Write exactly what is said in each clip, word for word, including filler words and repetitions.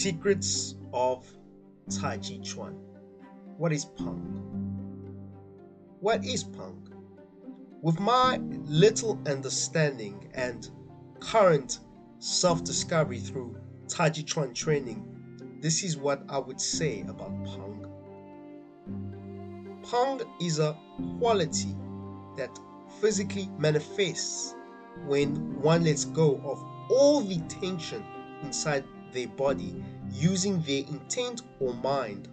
Secrets of Tai Chi Chuan. What is Peng? What is Peng? With my little understanding and current self-discovery through Tai Chi Chuan training, this is what I would say about Peng. Peng is a quality that physically manifests when one lets go of all the tension inside their body using their intent or mind,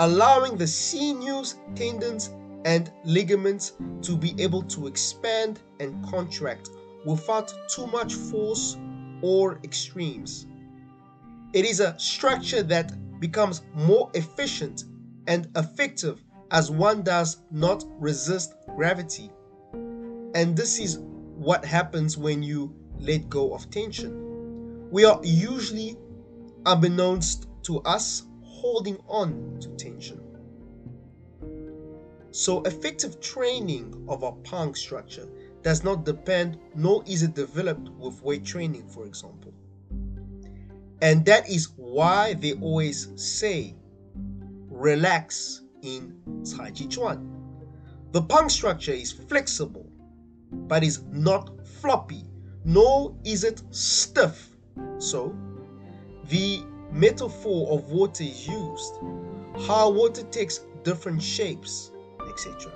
allowing the sinews, tendons, and ligaments to be able to expand and contract without too much force or extremes. It is a structure that becomes more efficient and effective as one does not resist gravity. And this is what happens when you let go of tension. We are usually, unbeknownst to us, holding on to tension. So effective training of our Peng structure does not depend, nor is it developed with weight training, for example. And that is why they always say, relax in Tai Chi Chuan. The Peng structure is flexible, but is not floppy, nor is it stiff. So, the metaphor of water is used, how water takes different shapes, et cetera.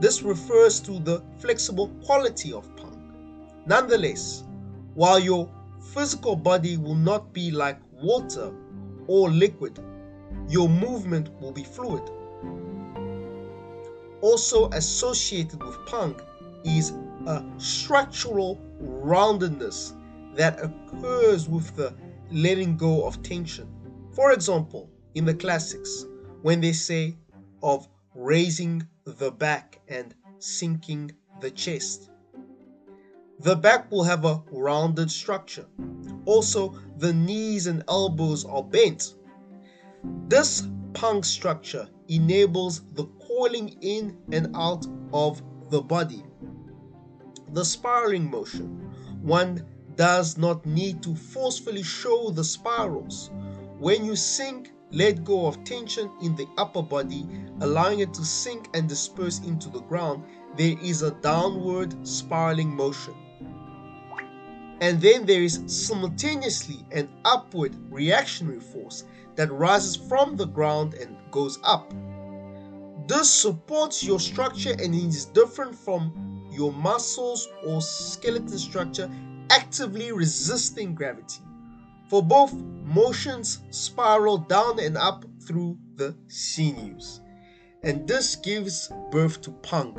This refers to the flexible quality of Peng. Nonetheless, while your physical body will not be like water or liquid, your movement will be fluid. Also associated with Peng is a structural roundedness that occurs with the letting go of tension. For example, in the classics, when they say of raising the back and sinking the chest, the back will have a rounded structure. Also, the knees and elbows are bent. This Peng structure enables the coiling in and out of the body. The spiraling motion. One does not need to forcefully show the spirals. When you sink, let go of tension in the upper body, allowing it to sink and disperse into the ground. There is a downward spiraling motion. And then there is simultaneously an upward reactionary force that rises from the ground and goes up. This supports your structure and is different from your muscles or skeleton structure actively resisting gravity. For both, motions spiral down and up through the sinews. And this gives birth to Peng.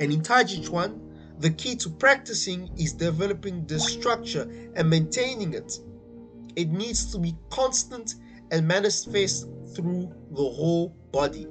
And in Tai Chi Chuan, the key to practicing is developing this structure and maintaining it. It needs to be constant and manifest through the whole body.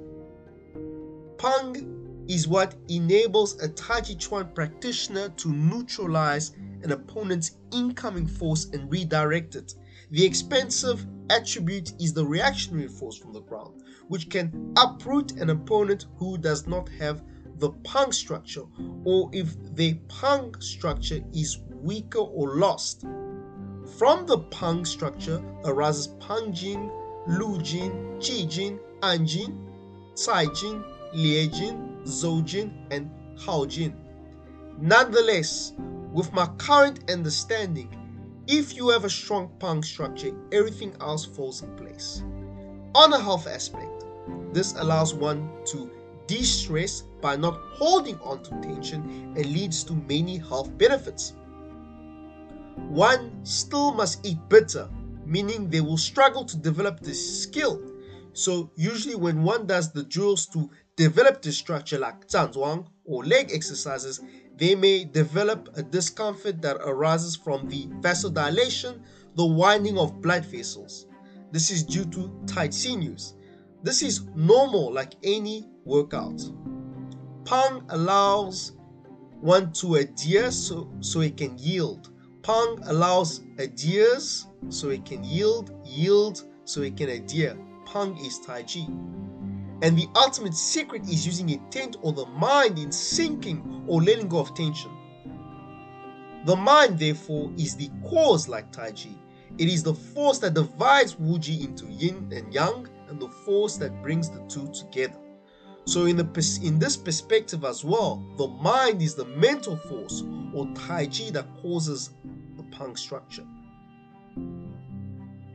Peng is what enables a Tai Chi Chuan practitioner to neutralize an opponent's incoming force and redirect it. The expensive attribute is the reactionary force from the ground, which can uproot an opponent who does not have the Peng structure, or if the Peng structure is weaker or lost. From the Peng structure arises pengjin, Lu Jin, Ji Jin, Anjin, Cai Jin, Lie Jin, Zoujin, and Haojin. Nonetheless, with my current understanding, if you have a strong Peng structure, everything else falls in place. On a health aspect, this allows one to de-stress by not holding on to tension and leads to many health benefits. One still must eat bitter, meaning they will struggle to develop this skill. So usually when one does the drills to develop this structure, like zhan zhuang or leg exercises, they may develop a discomfort that arises from the vasodilation, the winding of blood vessels. This is due to tight sinews. This is normal, like any workout. Peng allows one to adhere so, so it can yield. Peng allows adheres so it can yield, yield so it can adhere. Peng is Tai Chi. And the ultimate secret is using intent or the mind in sinking or letting go of tension. The mind, therefore, is the cause, like Tai Chi. It is the force that divides Wuji into yin and yang, and the force that brings the two together. So in, the, in this perspective as well, the mind is the mental force or Tai Chi that causes the Peng structure.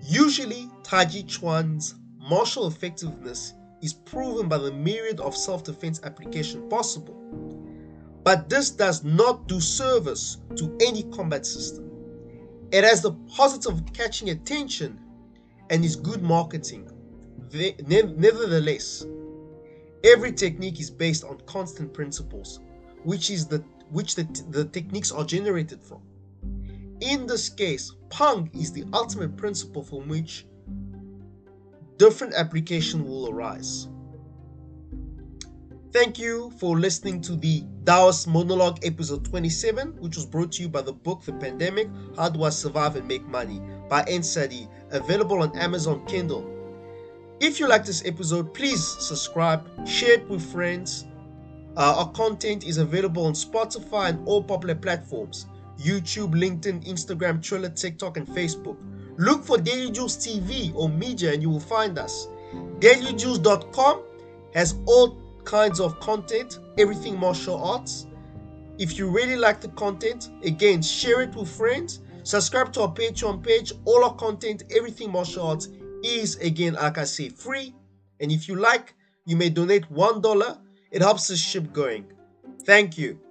Usually, Tai Chi Chuan's martial effectiveness is proven by the myriad of self-defense application possible. But this does not do service to any combat system. It has the positive of catching attention and is good marketing. Nevertheless, every technique is based on constant principles, which is the which the, the techniques are generated from. In this case, Peng is the ultimate principle from which different application will arise. Thank you for listening to the Taoist Monologue episode twenty-seven, which was brought to you by the book The Pandemic, How Do I Survive and Make Money by Nsadi, available on Amazon Kindle. If you like this episode, please subscribe, share it with friends. Uh, our content is available on Spotify and all popular platforms, YouTube, LinkedIn, Instagram, Twitter, TikTok, and Facebook. Look for Daily Juice T V or media and you will find us. Daily Juice dot com has all kinds of content, everything martial arts. If you really like the content, again, share it with friends. Subscribe to our Patreon page. All our content, everything martial arts, is, again, like I say, free. And if you like, you may donate one dollar. It helps this ship going. Thank you.